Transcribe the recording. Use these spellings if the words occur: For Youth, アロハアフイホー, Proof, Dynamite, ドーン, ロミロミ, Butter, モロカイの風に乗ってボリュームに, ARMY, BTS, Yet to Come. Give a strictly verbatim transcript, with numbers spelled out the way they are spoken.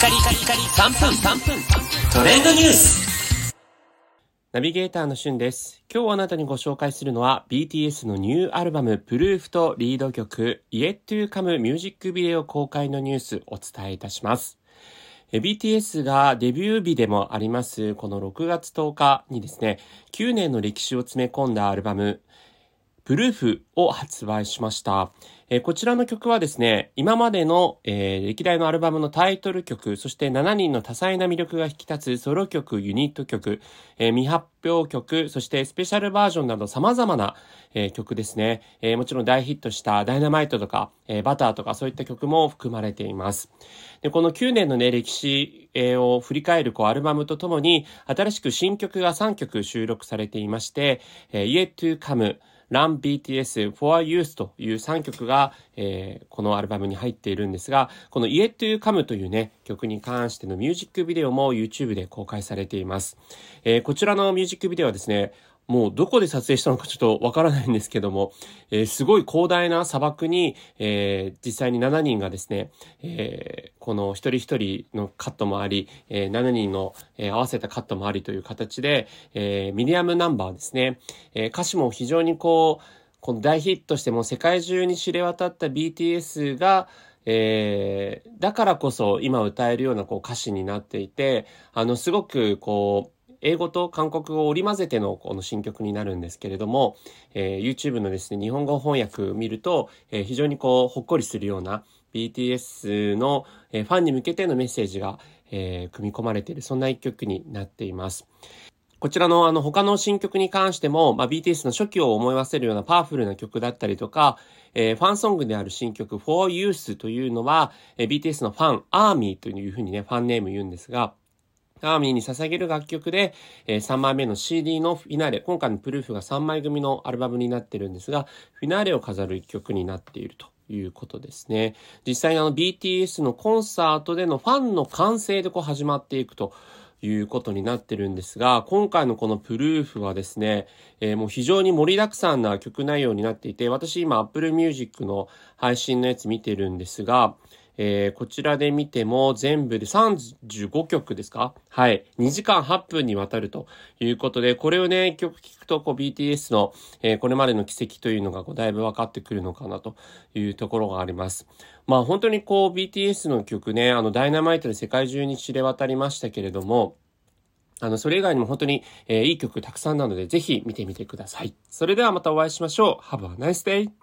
カリカリカリさんぷんトレンドニュースナビゲーターのしゅんです。今日あなたにご紹介するのは ビーティーエス のニューアルバムプルーフとリード曲 Yet to Come ミュージックビデオ公開のニュースお伝えいたします。ビーティーエス がデビュー日でもありますこのろくがつとおかにですねきゅうねんの歴史を詰め込んだアルバムプルーフを発売しました。えー、こちらの曲はですね、今までの、えー、歴代のアルバムのタイトル曲、そしてしちにんの多彩な魅力が引き立つソロ曲、ユニット曲、えー、未発表曲、そしてスペシャルバージョンなど様々な、えー、曲ですね、えー。もちろん大ヒットしたダイナマイトとか、えー、バターとかそういった曲も含まれています。で、このきゅうねんのね、歴史を振り返るこうアルバムとともに、新しく新曲がさんきょく収録されていまして、えー、Yet to Come、Run ビーティーエス、For Youth というさんきょくが、えー、このアルバムに入っているんですが、この Yet to Come というね、曲に関してのミュージックビデオも YouTube で公開されています。えー、こちらのミュージックビデオはですね、もうどこで撮影したのかちょっとわからないんですけども、えー、すごい広大な砂漠に、えー、実際にしちにんがですね、えー、この一人一人のカットもあり、えー、しちにんの、えー、合わせたカットもありという形で、えー、ミディアムナンバーですね、えー、歌詞も非常にこう、この大ヒットしても世界中に知れ渡った ビーティーエス が、えー、だからこそ今歌えるようなこう歌詞になっていて、あの、すごくこう、英語と韓国語を織り交ぜてのこの新曲になるんですけれども、えー、YouTube のですね、日本語翻訳を見ると、えー、非常にこう、ほっこりするような ビーティーエス の、えー、ファンに向けてのメッセージが、えー、組み込まれている、そんな一曲になっています。こちらのあの他の新曲に関しても、まあ、ビーティーエス の初期を思い出せるようなパワフルな曲だったりとか、えー、ファンソングである新曲 For Youth というのは、えー、ビーティーエス のファン、アーミーというふうにね、ファンネーム言うんですが、アーミーに捧げる楽曲で、えー、さんまいめの シーディー のフィナーレ、今回のプルーフがさんまい組のアルバムになってるんですが、フィナーレを飾るいっきょくになっているということですね。実際にあの ビーティーエス のコンサートでのファンの歓声でこう始まっていくということになってるんですが、今回のこのプルーフはですね、えー、もう非常に盛りだくさんな曲内容になっていて、私今 Apple Music の配信のやつ見てるんですが、えー、こちらで見ても全部でさんじゅうごきょくですか？はい。にじかんはっぷんにわたるということで、これをね、曲聴くとこう ビーティーエス の、えー、これまでの軌跡というのがこうだいぶ分かってくるのかなというところがあります。まあ本当にこう ビーティーエス の曲ね、あのダイナマイトで世界中に知れ渡りましたけれども、あのそれ以外にも本当に、えー、いい曲たくさんなのでぜひ見てみてください。それではまたお会いしましょう。Have a nice day!